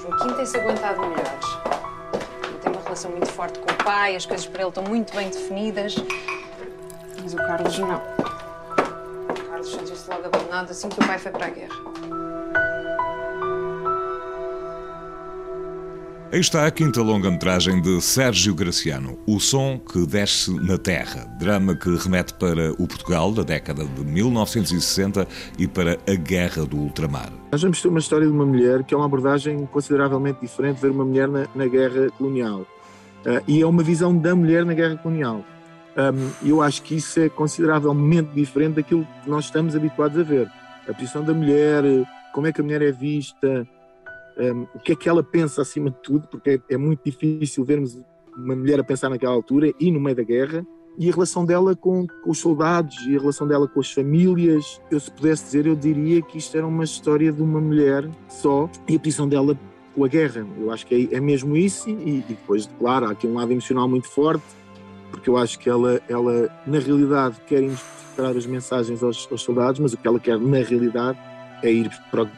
Joaquim tem-se aguentado melhor. Ele tem uma relação muito forte com o pai, as coisas para ele estão muito bem definidas. Mas o Carlos não. O Carlos sentiu-se logo abandonado assim que o pai foi para a guerra. Aí está a quinta longa-metragem de Sérgio Graciano, O Som que Desce na Terra, drama que remete para o Portugal da década de 1960 e para a Guerra do Ultramar. Nós vamos ter uma história de uma mulher que é uma abordagem consideravelmente diferente de ver uma mulher na guerra colonial. E é uma visão da mulher na guerra colonial. Eu acho que isso é consideravelmente diferente daquilo que nós estamos habituados a ver. A posição da mulher, como é que a mulher é vista... o que é que ela pensa acima de tudo, porque é muito difícil vermos uma mulher a pensar naquela altura e no meio da guerra, e a relação dela com os soldados, e a relação dela com as famílias. Eu, se pudesse dizer, eu diria que isto era uma história de uma mulher só e a posição dela com a guerra. Eu acho que é mesmo isso, e depois, claro, há aqui um lado emocional muito forte, porque eu acho que ela na realidade, quer mostrar as mensagens aos soldados, mas o que ela quer, na realidade, é ir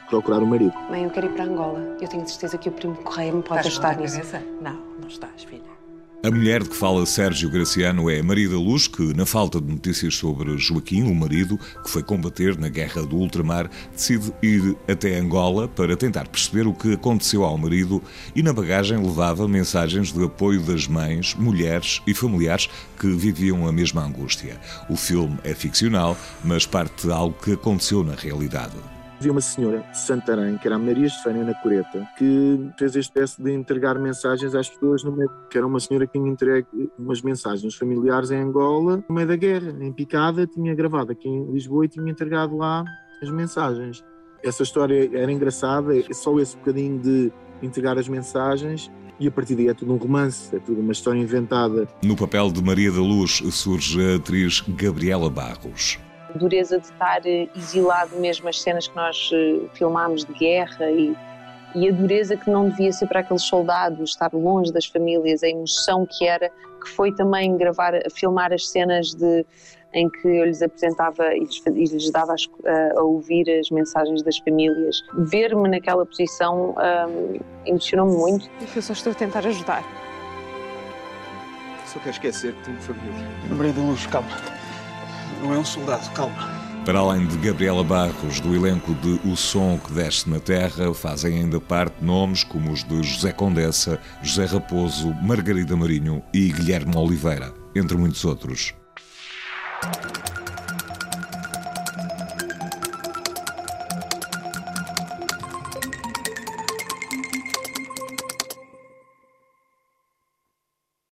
procurar o marido. Mãe, eu quero ir para Angola. Eu tenho certeza que o primo Correia me pode ajudar nisso. Não estás, filha. A mulher de que fala Sérgio Graciano é Maria da Luz, que, na falta de notícias sobre Joaquim, o marido, que foi combater na Guerra do Ultramar, decide ir até Angola para tentar perceber o que aconteceu ao marido, e na bagagem levava mensagens de apoio das mães, mulheres e familiares que viviam a mesma angústia. O filme é ficcional, mas parte de algo que aconteceu na realidade. Havia uma senhora de Santarém, que era a Maria Estefânia na Cureta, que fez este teste de entregar mensagens às pessoas no meio, que era uma senhora que tinha entregue umas mensagens familiares em Angola, no meio da guerra, em picada, tinha gravado aqui em Lisboa e tinha entregado lá as mensagens. Essa história era engraçada, é só esse bocadinho de entregar as mensagens. E a partir daí é tudo um romance, é tudo uma história inventada. No papel de Maria da Luz surge a atriz Gabriela Barros. A dureza de estar exilado, mesmo as cenas que nós filmámos de guerra, e a dureza que não devia ser para aqueles soldados, estar longe das famílias, a emoção que era, que foi também gravar, filmar as cenas em que eu lhes apresentava e lhes dava a ouvir as mensagens das famílias. Ver-me naquela posição emocionou-me muito. Eu só estou a tentar ajudar. Só quero esquecer que tenho família. Lembrei de luz, calma. Não é um soldado, calma. Para além de Gabriela Barros, do elenco de O Som que Desce na Terra, fazem ainda parte nomes como os de José Condessa, José Raposo, Margarida Marinho e Guilherme Oliveira, entre muitos outros.